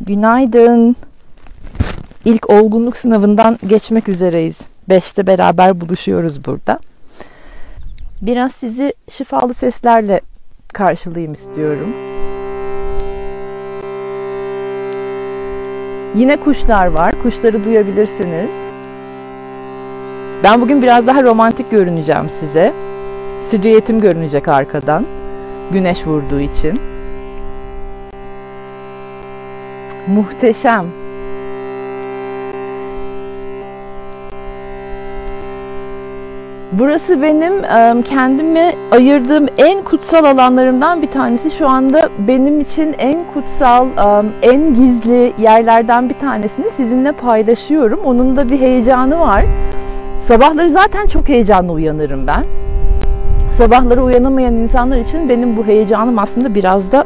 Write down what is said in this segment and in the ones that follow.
Günaydın. İlk olgunluk sınavından geçmek üzereyiz. 5'te beraber buluşuyoruz burada. Biraz sizi şifalı seslerle karşılayayım istiyorum. Yine kuşlar var. Kuşları duyabilirsiniz. Ben bugün biraz daha romantik görüneceğim size. Silüetim görünecek arkadan. Güneş vurduğu için. Muhteşem. Burası benim kendime ayırdığım en kutsal alanlarımdan bir tanesi. Şu anda benim için en kutsal, en gizli yerlerden bir tanesini sizinle paylaşıyorum. Onun da bir heyecanı var. Sabahları zaten çok heyecanlı uyanırım ben. Sabahları uyanamayan insanlar için benim bu heyecanım aslında biraz da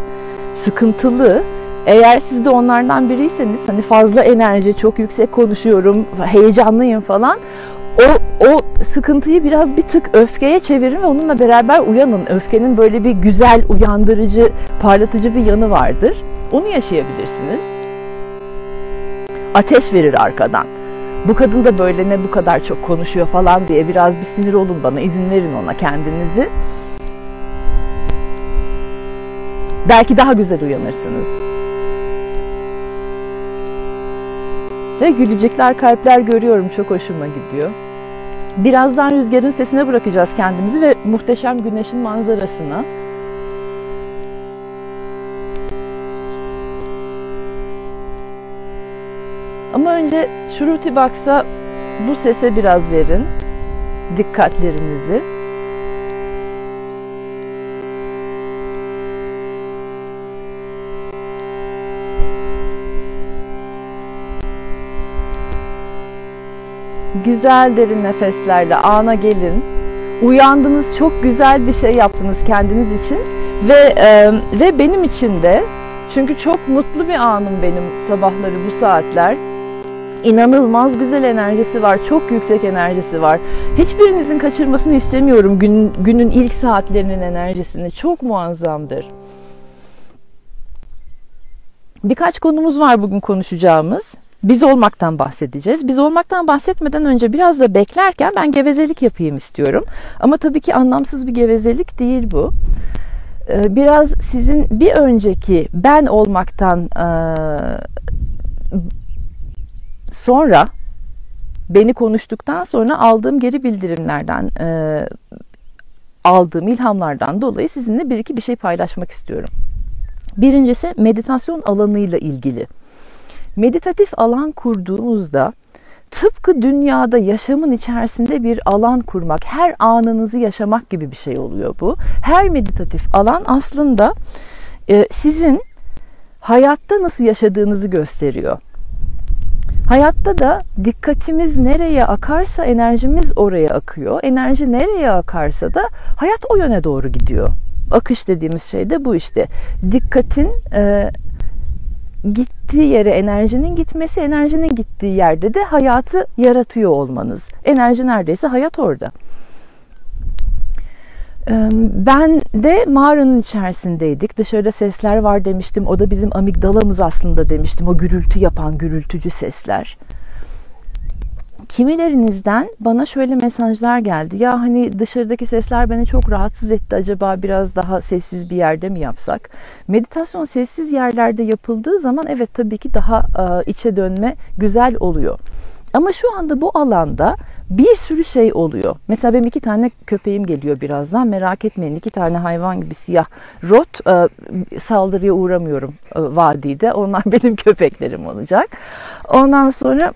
sıkıntılı. Eğer siz de onlardan biriyseniz, hani fazla enerji, çok yüksek konuşuyorum, heyecanlıyım falan, o sıkıntıyı biraz bir tık öfkeye çevirin ve onunla beraber uyanın. Öfkenin böyle bir güzel, uyandırıcı, parlatıcı bir yanı vardır. Onu yaşayabilirsiniz. Ateş verir arkadan. Bu kadın da böyle ne bu kadar çok konuşuyor falan diye biraz bir sinir olun bana, izin verin ona kendinizi. Belki daha güzel uyanırsınız. Ve gülücükler, kalpler görüyorum, çok hoşuma gidiyor. Birazdan rüzgarın sesine bırakacağız kendimizi ve muhteşem güneşin manzarasına. Ama önce Şuruti Baks'a, bu sese biraz verin dikkatlerinizi. Güzel derin nefeslerle ana gelin. Uyandınız, çok güzel bir şey yaptınız kendiniz için ve benim için de. Çünkü çok mutlu bir anım benim sabahları bu saatler. İnanılmaz güzel enerjisi var, çok yüksek enerjisi var. Hiçbirinizin kaçırmasını istemiyorum günün ilk saatlerinin enerjisini. Çok muazzamdır. Birkaç konumuz var bugün konuşacağımız. Biz olmaktan bahsedeceğiz. Biz olmaktan bahsetmeden önce biraz da beklerken ben gevezelik yapayım istiyorum. Ama tabii ki anlamsız bir gevezelik değil bu. Biraz sizin bir önceki ben olmaktan sonra, beni konuştuktan sonra aldığım geri bildirimlerden, aldığım ilhamlardan dolayı sizinle bir iki bir şey paylaşmak istiyorum. Birincisi meditasyon alanıyla ilgili. Meditatif alan kurduğumuzda tıpkı dünyada yaşamın içerisinde bir alan kurmak, her anınızı yaşamak gibi bir şey oluyor bu. Her meditatif alan aslında sizin hayatta nasıl yaşadığınızı gösteriyor. Hayatta da dikkatimiz nereye akarsa enerjimiz oraya akıyor. Enerji nereye akarsa da hayat o yöne doğru gidiyor. Akış dediğimiz şey de bu işte. Dikkatin gittiği yere enerjinin gitmesi, enerjinin gittiği yerde de hayatı yaratıyor olmanız. Enerji neredeyse hayat orada. Ben de mağaranın içerisindeydik. Dışarıda sesler var demiştim. O da bizim amigdalamız aslında demiştim. O gürültü yapan gürültücü sesler. Kimilerinizden bana şöyle mesajlar geldi. Ya hani dışarıdaki sesler beni çok rahatsız etti. Acaba biraz daha sessiz bir yerde mi yapsak? Meditasyon sessiz yerlerde yapıldığı zaman evet tabii ki daha içe dönme güzel oluyor. Ama şu anda bu alanda bir sürü şey oluyor. Mesela benim 2 tane köpeğim geliyor birazdan. Merak etmeyin, 2 tane hayvan gibi siyah rot. Saldırıya uğramıyorum vadide. Onlar benim köpeklerim olacak. Ondan sonra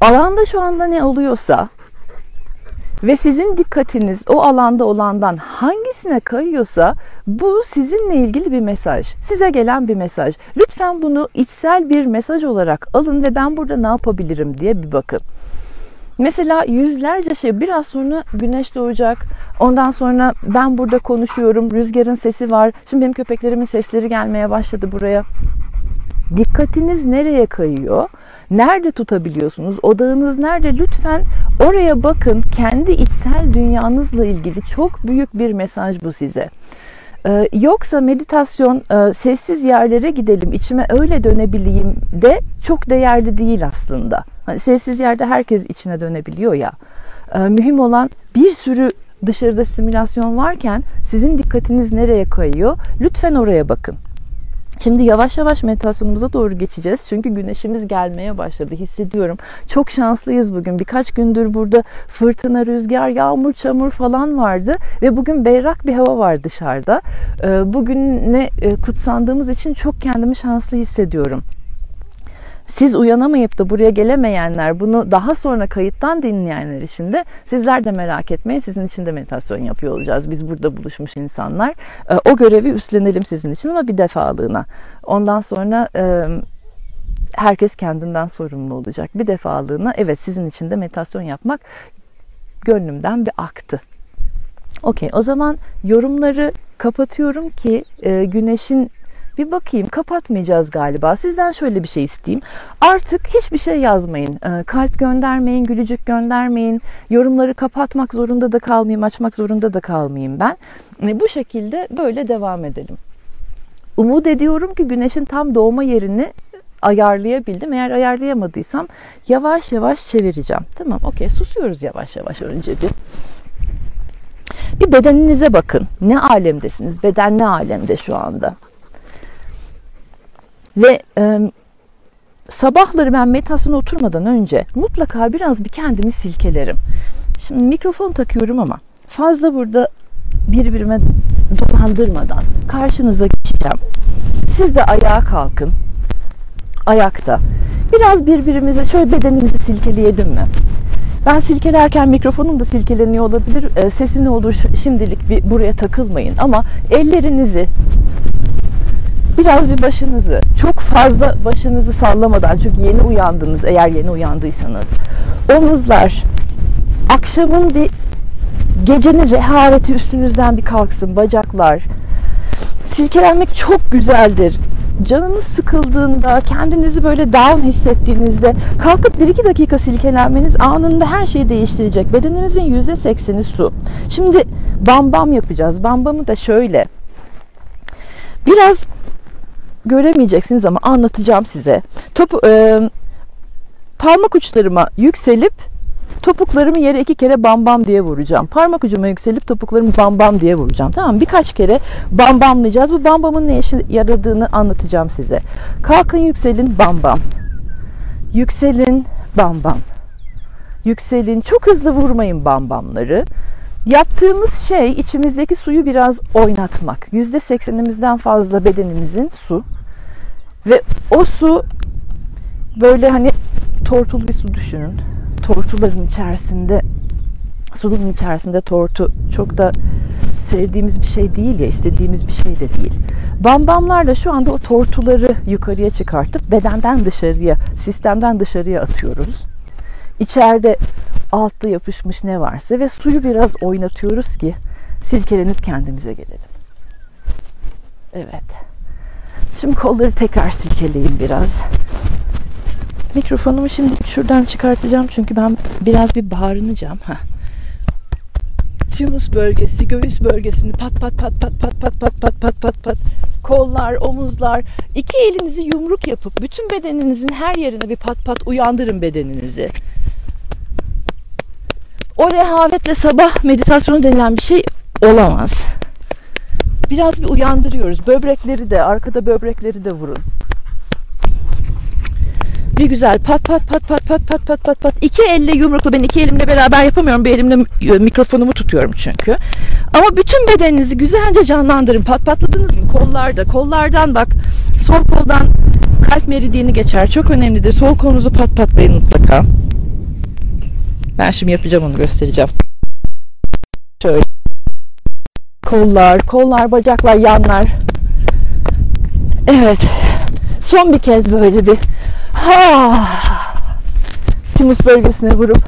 alanda şu anda ne oluyorsa ve sizin dikkatiniz o alanda olandan hangisine kayıyorsa bu sizinle ilgili bir mesaj. Size gelen bir mesaj. Lütfen bunu içsel bir mesaj olarak alın ve ben burada ne yapabilirim diye bir bakın. Mesela yüzlerce şey, biraz sonra güneş doğacak, ondan sonra ben burada konuşuyorum, rüzgarın sesi var. Şimdi benim köpeklerimin sesleri gelmeye başladı buraya. Dikkatiniz nereye kayıyor? Nerede tutabiliyorsunuz? Odağınız nerede? Lütfen oraya bakın. Kendi içsel dünyanızla ilgili çok büyük bir mesaj bu size. Yoksa meditasyon sessiz yerlere gidelim, içime öyle dönebileyim de çok değerli değil aslında. Hani sessiz yerde herkes içine dönebiliyor ya. Mühim olan bir sürü dışarıda simülasyon varken sizin dikkatiniz nereye kayıyor? Lütfen oraya bakın. Şimdi yavaş yavaş meditasyonumuza doğru geçeceğiz. Çünkü güneşimiz gelmeye başladı. Hissediyorum. Çok şanslıyız bugün. Birkaç gündür burada fırtına, rüzgar, yağmur, çamur falan vardı. Ve bugün berrak bir hava var dışarıda. Bugünle kutsandığımız için çok kendimi şanslı hissediyorum. Siz uyanamayıp da buraya gelemeyenler, bunu daha sonra kayıttan dinleyenler için de sizler de merak etmeyin. Sizin için de meditasyon yapıyor olacağız. Biz burada buluşmuş insanlar. O görevi üstlenelim sizin için ama bir defalığına. Ondan sonra herkes kendinden sorumlu olacak. Bir defalığına evet sizin için de meditasyon yapmak gönlümden bir aktı. Okey, o zaman yorumları kapatıyorum ki güneşin... Bir bakayım, kapatmayacağız galiba. Sizden şöyle bir şey isteyeyim. Artık hiçbir şey yazmayın. Kalp göndermeyin, gülücük göndermeyin. Yorumları kapatmak zorunda da kalmayayım, açmak zorunda da kalmayayım ben. Bu şekilde böyle devam edelim. Umut ediyorum ki güneşin tam doğma yerini ayarlayabildim. Eğer ayarlayamadıysam yavaş yavaş çevireceğim. Tamam, okey. Susuyoruz yavaş yavaş önce bir. Bir bedeninize bakın. Ne alemdesiniz? Beden ne alemde şu anda? Ve sabahları ben meditasyona oturmadan önce mutlaka biraz bir kendimi silkelerim. Şimdi mikrofon takıyorum ama fazla burada birbirime dolandırmadan karşınıza geçeceğim. Siz de ayağa kalkın. Ayakta. Biraz birbirimize şöyle bedenimizi silkeleyelim mi? Ben silkelerken mikrofonum da silkeleniyor olabilir. Sesi ne olur şimdilik bir buraya takılmayın. Ama ellerinizi... Biraz bir başınızı, çok fazla başınızı sallamadan, çünkü yeni uyandınız, eğer yeni uyandıysanız. Omuzlar, akşamın bir, gecenin rehaveti üstünüzden bir kalksın, bacaklar. Silkelenmek çok güzeldir. Canınız sıkıldığında, kendinizi böyle down hissettiğinizde kalkıp 1-2 dakika silkelenmeniz anında her şeyi değiştirecek. Bedeninizin %80'i su. Şimdi bam bam yapacağız. Bam bamı da şöyle. Biraz... Göremeyeceksiniz ama anlatacağım size. Parmak uçlarıma yükselip topuklarımı yere 2 kere bam bam diye vuracağım. Parmak ucuma yükselip topuklarımı bam bam diye vuracağım. Tamam mı? Birkaç kere bam bamlayacağız. Bu bam bamın ne işe yaradığını anlatacağım size. Kalkın, yükselin, bam bam. Yükselin, bam bam. Yükselin. Çok hızlı vurmayın bam bamları. Yaptığımız şey içimizdeki suyu biraz oynatmak. %80'imizden fazla bedenimizin su. Ve o su böyle hani tortul bir su düşünün. Tortuların içerisinde, suyun içerisinde tortu çok da sevdiğimiz bir şey değil ya, istediğimiz bir şey de değil. Bambamlarla şu anda o tortuları yukarıya çıkartıp bedenden dışarıya, sistemden dışarıya atıyoruz. İçeride altta yapışmış ne varsa ve suyu biraz oynatıyoruz ki silkelenip kendimize gelelim. Evet. Şimdi kolları tekrar silkeleyeyim biraz. Mikrofonumu şimdi şuradan çıkartacağım çünkü ben biraz bir bağırınacağım. Sinüs bölgesi, göğüs bölgesini pat pat pat pat pat pat pat pat pat pat pat. Kollar, omuzlar, 2 elinizi yumruk yapıp bütün bedeninizin her yerine bir pat pat uyandırın bedeninizi. O rehavetle sabah meditasyonu denilen bir şey olamaz. Biraz bir uyandırıyoruz. Böbrekleri de, arkada böbrekleri de vurun. Bir güzel pat pat pat pat pat pat pat pat pat. 2 elle yumrukla, ben 2 elimle beraber yapamıyorum. Bir elimle mikrofonumu tutuyorum çünkü. Ama bütün bedeninizi güzelce canlandırın. Pat patladınız mı? Kollarda. Kollardan bak. Sol koldan kalp meridyeni geçer. Çok önemlidir. Sol kolunuzu pat patlayın mutlaka. Ben şimdi yapacağım, onu göstereceğim. Şöyle. Kollar, kollar, bacaklar, yanlar. Evet. Son bir kez böyle bir ha! Sinüs bölgesine vurup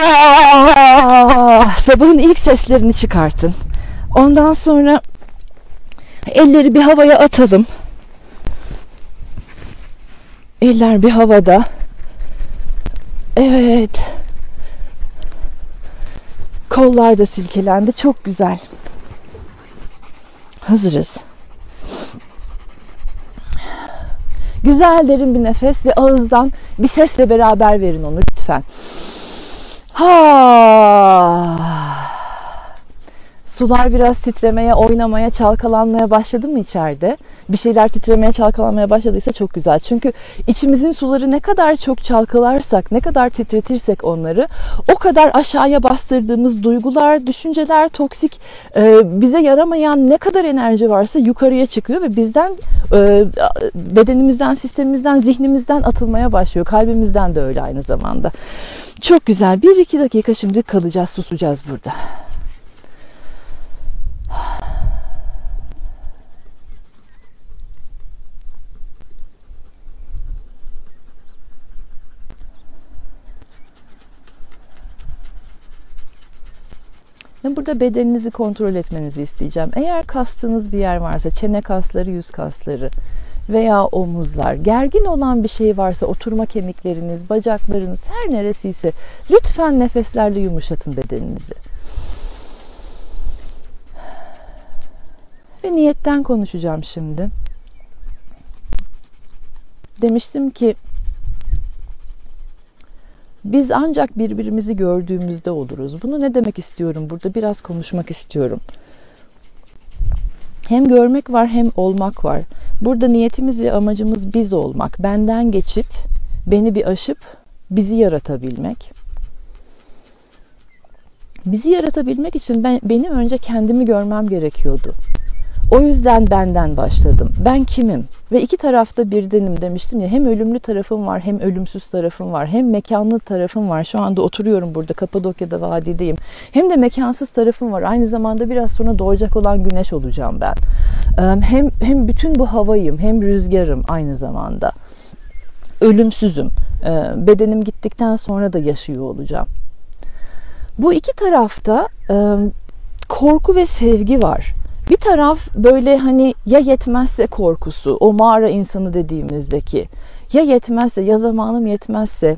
ha! Sabahın ilk seslerini çıkartın. Ondan sonra elleri bir havaya atalım. Eller bir havada. Evet. Kollar da silkelendi. Çok güzel. Hazırız. Güzel derin bir nefes ve ağızdan bir sesle beraber verin onu lütfen. Ha. Sular biraz titremeye, oynamaya, çalkalanmaya başladı mı içeride? Bir şeyler titremeye, çalkalanmaya başladıysa çok güzel. Çünkü içimizin suları ne kadar çok çalkalarsak, ne kadar titretirsek onları, o kadar aşağıya bastırdığımız duygular, düşünceler, toksik, bize yaramayan ne kadar enerji varsa yukarıya çıkıyor ve bizden, bedenimizden, sistemimizden, zihnimizden atılmaya başlıyor. Kalbimizden de öyle aynı zamanda. Çok güzel. 1-2 dakika şimdi kalacağız, susacağız burada. Ben burada bedeninizi kontrol etmenizi isteyeceğim. Eğer kastığınız bir yer varsa, çene kasları, yüz kasları veya omuzlar, gergin olan bir şey varsa, oturma kemikleriniz, bacaklarınız, her neresiyse lütfen nefeslerle yumuşatın bedeninizi. Ve niyetten konuşacağım şimdi. Demiştim ki biz ancak birbirimizi gördüğümüzde oluruz. Bunu ne demek istiyorum? Burada biraz konuşmak istiyorum. Hem görmek var hem olmak var. Burada niyetimiz ve amacımız biz olmak. Benden geçip, beni bir aşıp bizi yaratabilmek. Bizi yaratabilmek için benim önce kendimi görmem gerekiyordu. O yüzden benden başladım. Ben kimim? Ve iki tarafta birdenim demiştim ya. Hem ölümlü tarafım var, hem ölümsüz tarafım var. Hem mekanlı tarafım var. Şu anda oturuyorum burada. Kapadokya'da vadideyim. Hem de mekansız tarafım var. Aynı zamanda biraz sonra doğacak olan güneş olacağım ben. Hem bütün bu havayım, hem rüzgarım aynı zamanda. Ölümsüzüm. Bedenim gittikten sonra da yaşıyor olacağım. Bu iki tarafta korku ve sevgi var. Bir taraf böyle hani ya yetmezse korkusu, o mağara insanı dediğimizdeki, ya yetmezse, ya zamanım yetmezse,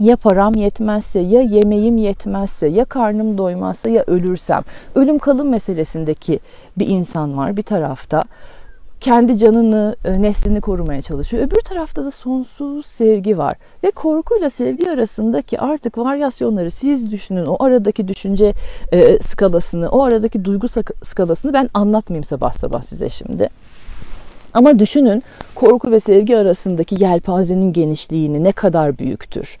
ya param yetmezse, ya yemeğim yetmezse, ya karnım doymazsa, ya ölürsem. Ölüm kalım meselesindeki bir insan var bir tarafta. Kendi canını, neslini korumaya çalışıyor. Öbür tarafta da sonsuz sevgi var. Ve korkuyla sevgi arasındaki artık varyasyonları siz düşünün. O aradaki düşünce skalasını, o aradaki duygu skalasını ben anlatmayayım sabah sabah size şimdi. Ama düşünün korku ve sevgi arasındaki yelpazenin genişliğini ne kadar büyüktür.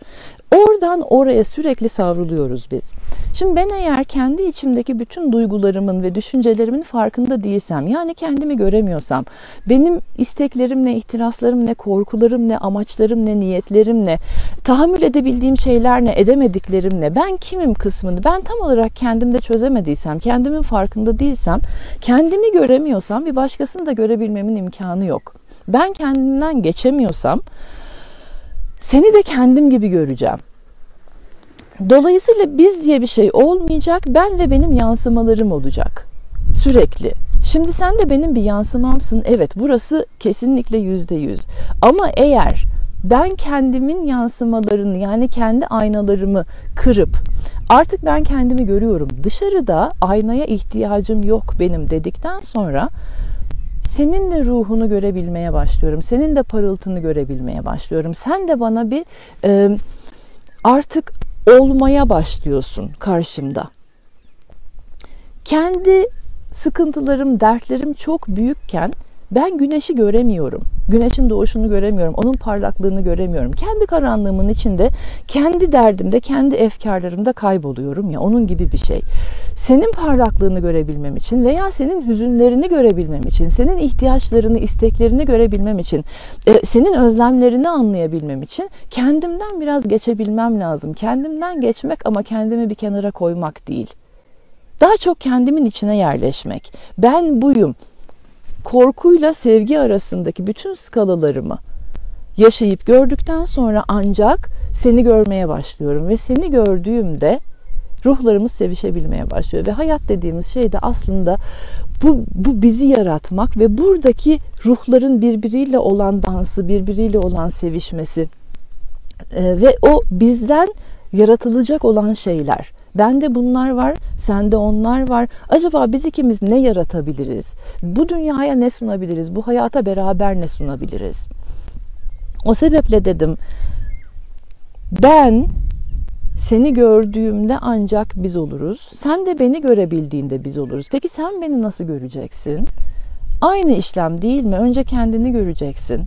Oradan oraya sürekli savruluyoruz biz. Şimdi ben eğer kendi içimdeki bütün duygularımın ve düşüncelerimin farkında değilsem, yani kendimi göremiyorsam, benim isteklerim ne, ihtiraslarım ne, korkularım ne, amaçlarım ne, niyetlerim ne, tahammül edebildiğim şeyler ne, edemediklerim ne, ben kimim kısmını ben tam olarak kendimde çözemediysem, kendimin farkında değilsem, kendimi göremiyorsam bir başkasını da görebilmemin imkanı yok. Ben kendimden geçemiyorsam, seni de kendim gibi göreceğim. Dolayısıyla biz diye bir şey olmayacak, ben ve benim yansımalarım olacak. Sürekli. Şimdi sen de benim bir yansımamsın. Evet, burası kesinlikle %100. Ama eğer ben kendimin yansımalarını, yani kendi aynalarımı kırıp artık ben kendimi görüyorum, dışarıda aynaya ihtiyacım yok benim dedikten sonra senin de ruhunu görebilmeye başlıyorum. Senin de parıltını görebilmeye başlıyorum. Sen de bana bir artık olmaya başlıyorsun karşımda. Kendi sıkıntılarım, dertlerim çok büyükken ben güneşi göremiyorum. Güneşin doğuşunu göremiyorum. Onun parlaklığını göremiyorum. Kendi karanlığımın içinde, kendi derdimde, kendi efkarlarımda kayboluyorum ya. Onun gibi bir şey. Senin parlaklığını görebilmem için veya senin hüzünlerini görebilmem için, senin ihtiyaçlarını, isteklerini görebilmem için, senin özlemlerini anlayabilmem için kendimden biraz geçebilmem lazım. Kendimden geçmek ama kendimi bir kenara koymak değil. Daha çok kendimin içine yerleşmek. Ben buyum. Korkuyla sevgi arasındaki bütün skalalarımı yaşayıp gördükten sonra ancak seni görmeye başlıyorum. Ve seni gördüğümde ruhlarımız sevişebilmeye başlıyor. Ve hayat dediğimiz şey de aslında bu bizi yaratmak ve buradaki ruhların birbiriyle olan dansı, birbiriyle olan sevişmesi ve o bizden yaratılacak olan şeyler. Bende bunlar var, sende onlar var. Acaba biz ikimiz ne yaratabiliriz? Bu dünyaya ne sunabiliriz? Bu hayata beraber ne sunabiliriz? O sebeple dedim, ben seni gördüğümde ancak biz oluruz. Sen de beni görebildiğinde biz oluruz. Peki sen beni nasıl göreceksin? Aynı işlem değil mi? Önce kendini göreceksin.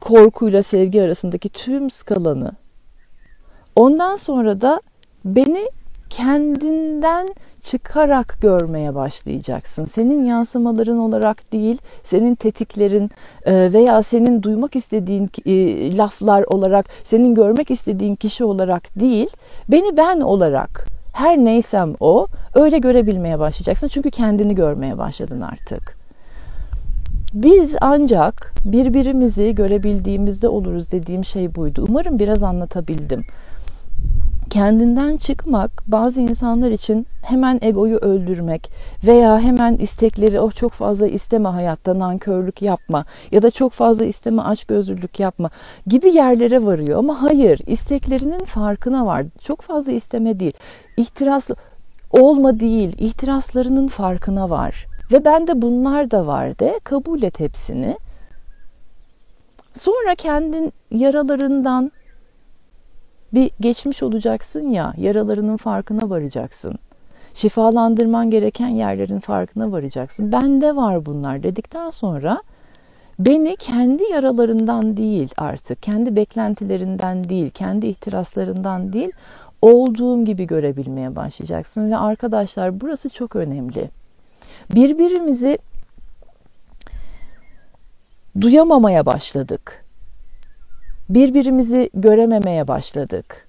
Korkuyla sevgi arasındaki tüm skalanı. Ondan sonra da beni kendinden çıkarak görmeye başlayacaksın. Senin yansımaların olarak değil, senin tetiklerin veya senin duymak istediğin laflar olarak, senin görmek istediğin kişi olarak değil, beni ben olarak, her neysem o, öyle görebilmeye başlayacaksın. Çünkü kendini görmeye başladın artık. Biz ancak birbirimizi görebildiğimizde oluruz dediğim şey buydu. Umarım biraz anlatabildim. Kendinden çıkmak bazı insanlar için hemen egoyu öldürmek veya hemen istekleri, oh çok fazla isteme hayatta, nankörlük yapma ya da çok fazla isteme, açgözlülük yapma gibi yerlere varıyor. Ama hayır, isteklerinin farkına var. Çok fazla isteme değil, ihtiraslı olma değil, ihtiraslarının farkına var. Ve bende bunlar da var de, kabul et hepsini. Sonra kendin yaralarından bir geçmiş olacaksın ya, yaralarının farkına varacaksın. Şifalandırman gereken yerlerin farkına varacaksın. Bende var bunlar dedikten sonra beni kendi yaralarından değil artık, kendi beklentilerinden değil, kendi ihtiraslarından değil, olduğum gibi görebilmeye başlayacaksın. Ve arkadaşlar, burası çok önemli. Birbirimizi duyamamaya başladık. Birbirimizi görememeye başladık.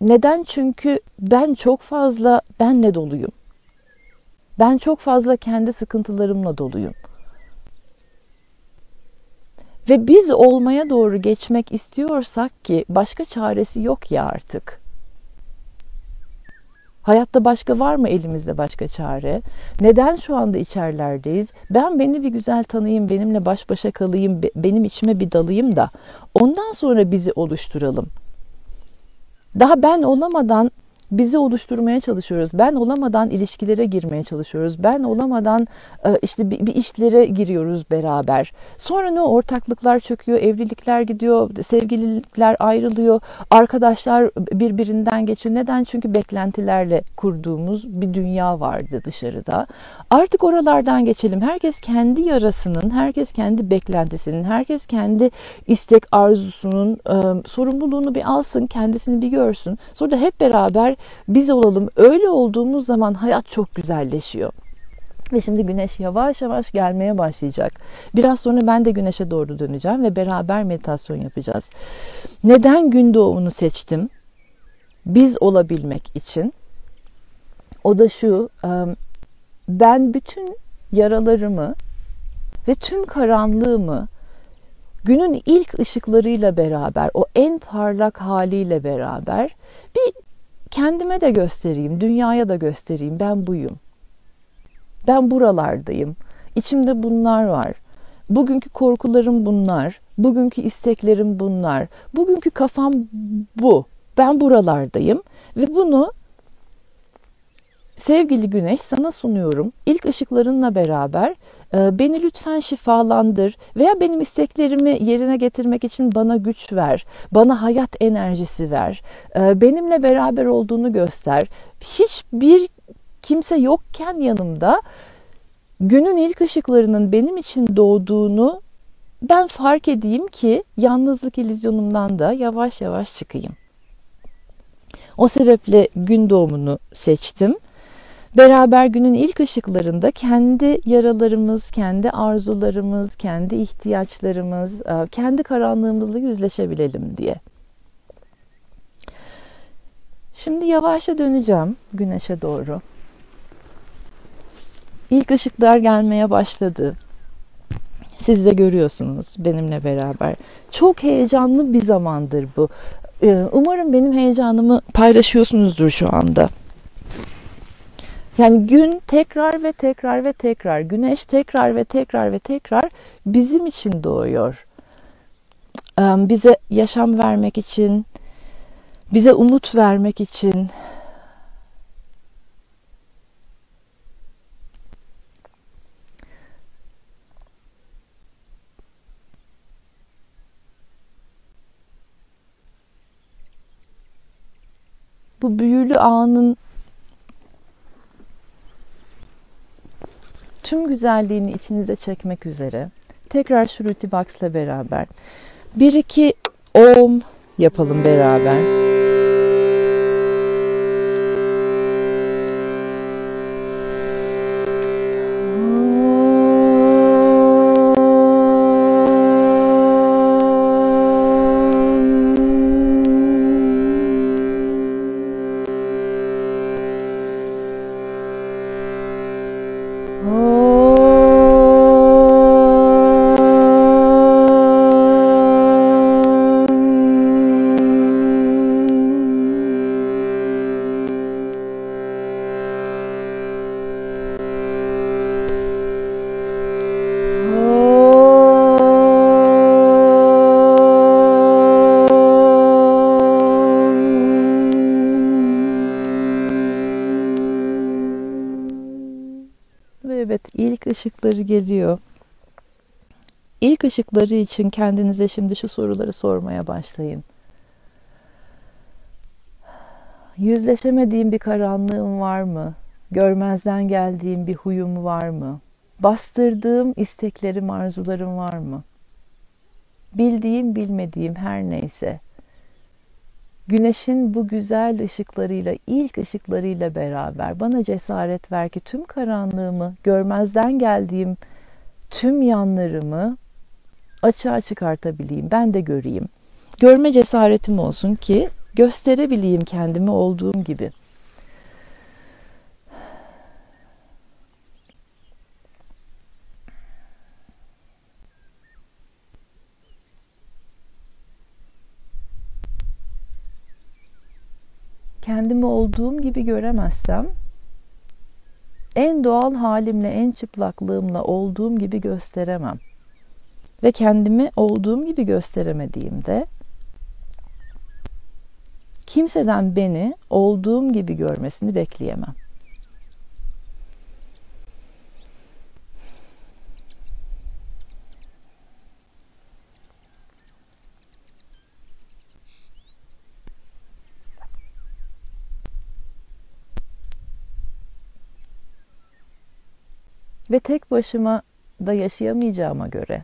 Neden? Çünkü ben çok fazla benle doluyum. Ben çok fazla kendi sıkıntılarımla doluyum. Ve biz olmaya doğru geçmek istiyorsak ki başka çaresi yok ya artık. Hayatta başka var mı elimizde başka çare? Neden şu anda içerilerdeyiz? Ben beni bir güzel tanıyayım, benimle baş başa kalayım, benim içime bir dalayım da ondan sonra bizi oluşturalım. Daha ben olamadan bizi oluşturmaya çalışıyoruz. Ben olamadan ilişkilere girmeye çalışıyoruz. Ben olamadan işte bir işlere giriyoruz beraber. Sonra ne? Ortaklıklar çöküyor, evlilikler gidiyor, sevgililikler ayrılıyor, arkadaşlar birbirinden geçiyor. Neden? Çünkü beklentilerle kurduğumuz bir dünya vardı dışarıda. Artık oralardan geçelim. Herkes kendi yarasının, herkes kendi beklentisinin, herkes kendi istek arzusunun sorumluluğunu bir alsın, kendisini bir görsün. Sonra da hep beraber biz olalım. Öyle olduğumuz zaman hayat çok güzelleşiyor. Ve şimdi güneş yavaş yavaş gelmeye başlayacak. Biraz sonra ben de güneşe doğru döneceğim ve beraber meditasyon yapacağız. Neden gün doğumunu seçtim? Biz olabilmek için. O da şu, ben bütün yaralarımı ve tüm karanlığımı günün ilk ışıklarıyla beraber, o en parlak haliyle beraber bir kendime de göstereyim, dünyaya da göstereyim. Ben buyum. Ben buralardayım. İçimde bunlar var. Bugünkü korkularım bunlar. Bugünkü isteklerim bunlar. Bugünkü kafam bu. Ben buralardayım. Ve bunu sevgili güneş sana sunuyorum. İlk ışıklarınla beraber beni lütfen şifalandır veya benim isteklerimi yerine getirmek için bana güç ver, bana hayat enerjisi ver, benimle beraber olduğunu göster. Hiçbir kimse yokken yanımda günün ilk ışıklarının benim için doğduğunu ben fark edeyim ki yalnızlık illüzyonumdan da yavaş yavaş çıkayım. O sebeple gün doğumunu seçtim. Beraber günün ilk ışıklarında kendi yaralarımız, kendi arzularımız, kendi ihtiyaçlarımız, kendi karanlığımızla yüzleşebilelim diye. Şimdi yavaşça döneceğim güneşe doğru. İlk ışıklar gelmeye başladı. Siz de görüyorsunuz benimle beraber. Çok heyecanlı bir zamandır bu. Umarım benim heyecanımı paylaşıyorsunuzdur şu anda. Yani gün tekrar ve tekrar ve tekrar, güneş tekrar ve tekrar ve tekrar bizim için doğuyor. Bize yaşam vermek için, bize umut vermek için bu büyülü anın tüm güzelliğini içinize çekmek üzere tekrar Şuruti Box'la beraber 1-2 om yapalım beraber. İlk ışıkları geliyor. İlk ışıkları için kendinize şimdi şu soruları sormaya başlayın. Yüzleşemediğim bir karanlığım var mı? Görmezden geldiğim bir huyum var mı? Bastırdığım isteklerim, arzularım var mı? Bildiğim, bilmediğim her neyse. Güneşin bu güzel ışıklarıyla, ilk ışıklarıyla beraber bana cesaret ver ki tüm karanlığımı, görmezden geldiğim tüm yanlarımı açığa çıkartabileyim, ben de göreyim. Görme cesaretim olsun ki gösterebileyim kendimi olduğum gibi. Kendimi olduğum gibi göremezsem, en doğal halimle, en çıplaklığımla olduğum gibi gösteremem. Ve kendimi olduğum gibi gösteremediğimde, kimseden beni olduğum gibi görmesini bekleyemem. Ve tek başıma da yaşayamayacağıma göre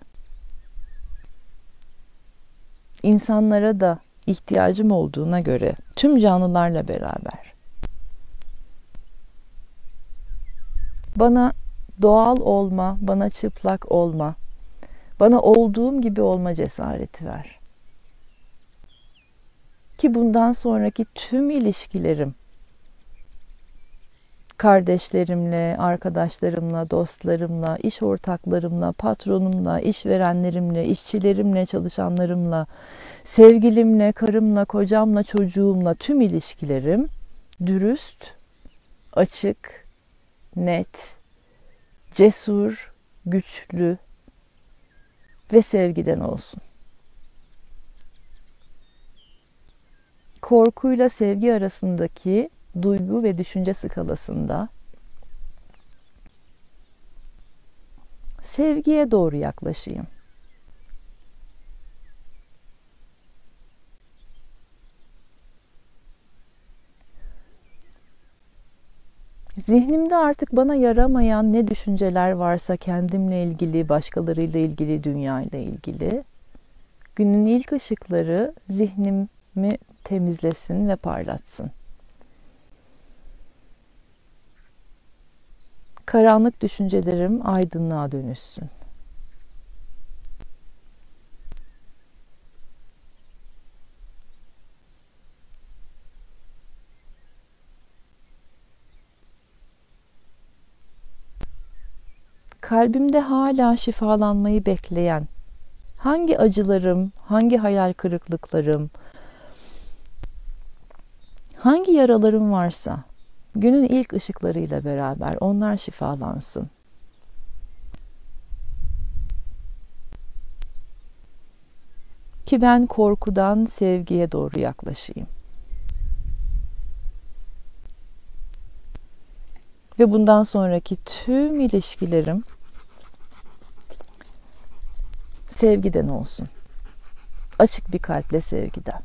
insanlara da ihtiyacım olduğuna göre tüm canlılarla beraber bana doğal olma, bana çıplak olma, bana olduğum gibi olma cesareti ver. Ki bundan sonraki tüm ilişkilerim, kardeşlerimle, arkadaşlarımla, dostlarımla, iş ortaklarımla, patronumla, işverenlerimle, işçilerimle, çalışanlarımla, sevgilimle, karımla, kocamla, çocuğumla tüm ilişkilerim dürüst, açık, net, cesur, güçlü ve sevgiden olsun. Korkuyla sevgi arasındaki duygu ve düşünce skalasında sevgiye doğru yaklaşayım. Zihnimde artık bana yaramayan ne düşünceler varsa kendimle ilgili, başkalarıyla ilgili, dünyayla ilgili, günün ilk ışıkları zihnimi temizlesin ve parlatsın. Karanlık düşüncelerim aydınlığa dönüşsün. Kalbimde hala şifalanmayı bekleyen hangi acılarım, hangi hayal kırıklıklarım, hangi yaralarım varsa günün ilk ışıklarıyla beraber onlar şifalansın. Ki ben korkudan sevgiye doğru yaklaşayım. Ve bundan sonraki tüm ilişkilerim sevgiden olsun. Açık bir kalple sevgiden.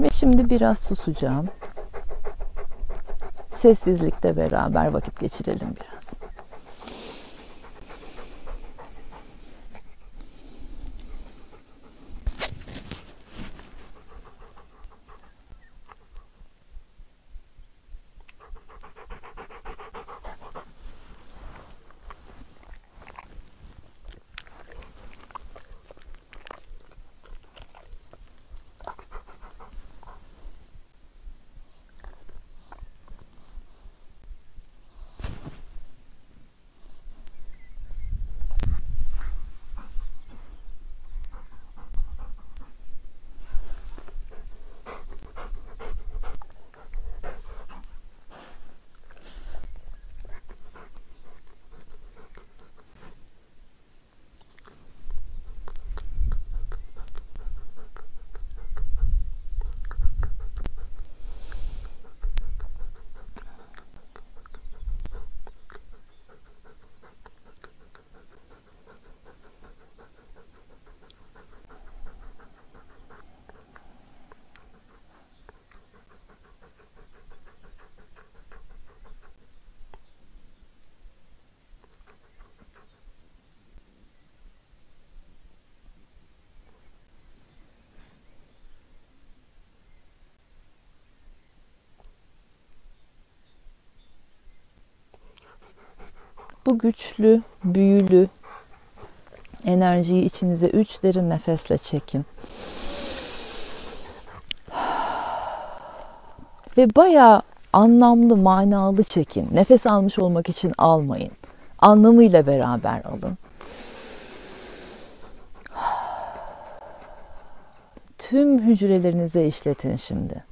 Ve şimdi biraz susacağım. Sessizlikte beraber vakit geçirelim biraz. Bu güçlü, büyülü enerjiyi içinize 3 derin nefesle çekin. Ve bayağı anlamlı, manalı çekin. Nefes almış olmak için almayın. Anlamıyla beraber alın. Tüm hücrelerinize işletin şimdi.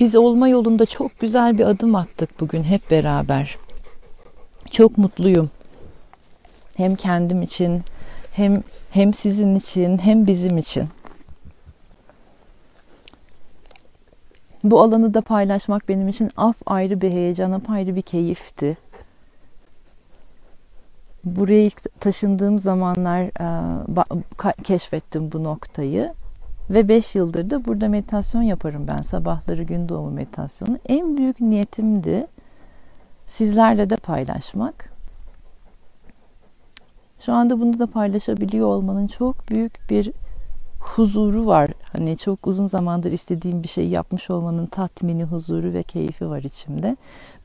Biz olma yolunda çok güzel bir adım attık bugün hep beraber. Çok mutluyum. Hem kendim için, hem sizin için, hem bizim için. Bu alanı da paylaşmak benim için apayrı bir heyecan, apayrı bir keyifti. Buraya ilk taşındığım zamanlar keşfettim bu noktayı. Ve 5 yıldır da burada meditasyon yaparım ben. Sabahları gün doğumu meditasyonu. En büyük niyetimdi sizlerle de paylaşmak. Şu anda bunu da paylaşabiliyor olmanın çok büyük bir huzuru var. Hani çok uzun zamandır istediğim bir şey yapmış olmanın tatmini, huzuru ve keyfi var içimde.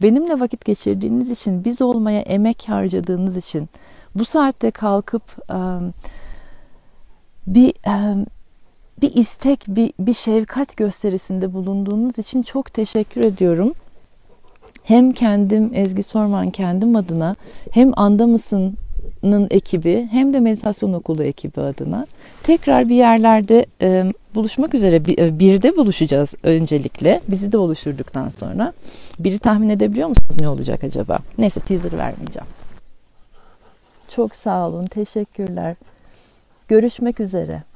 Benimle vakit geçirdiğiniz için, biz olmaya emek harcadığınız için, bu saatte kalkıp bir istek, bir şefkat gösterisinde bulunduğunuz için çok teşekkür ediyorum. Hem kendim, Ezgi Sorman kendim adına, hem Anda Mısın'ın ekibi, hem de Meditasyon Okulu ekibi adına. Tekrar bir yerlerde buluşmak üzere. Birde buluşacağız öncelikle. Bizi de oluşturduktan sonra. Biri tahmin edebiliyor musunuz ne olacak acaba? Neyse, teaser vermeyeceğim. Çok sağ olun, teşekkürler. Görüşmek üzere.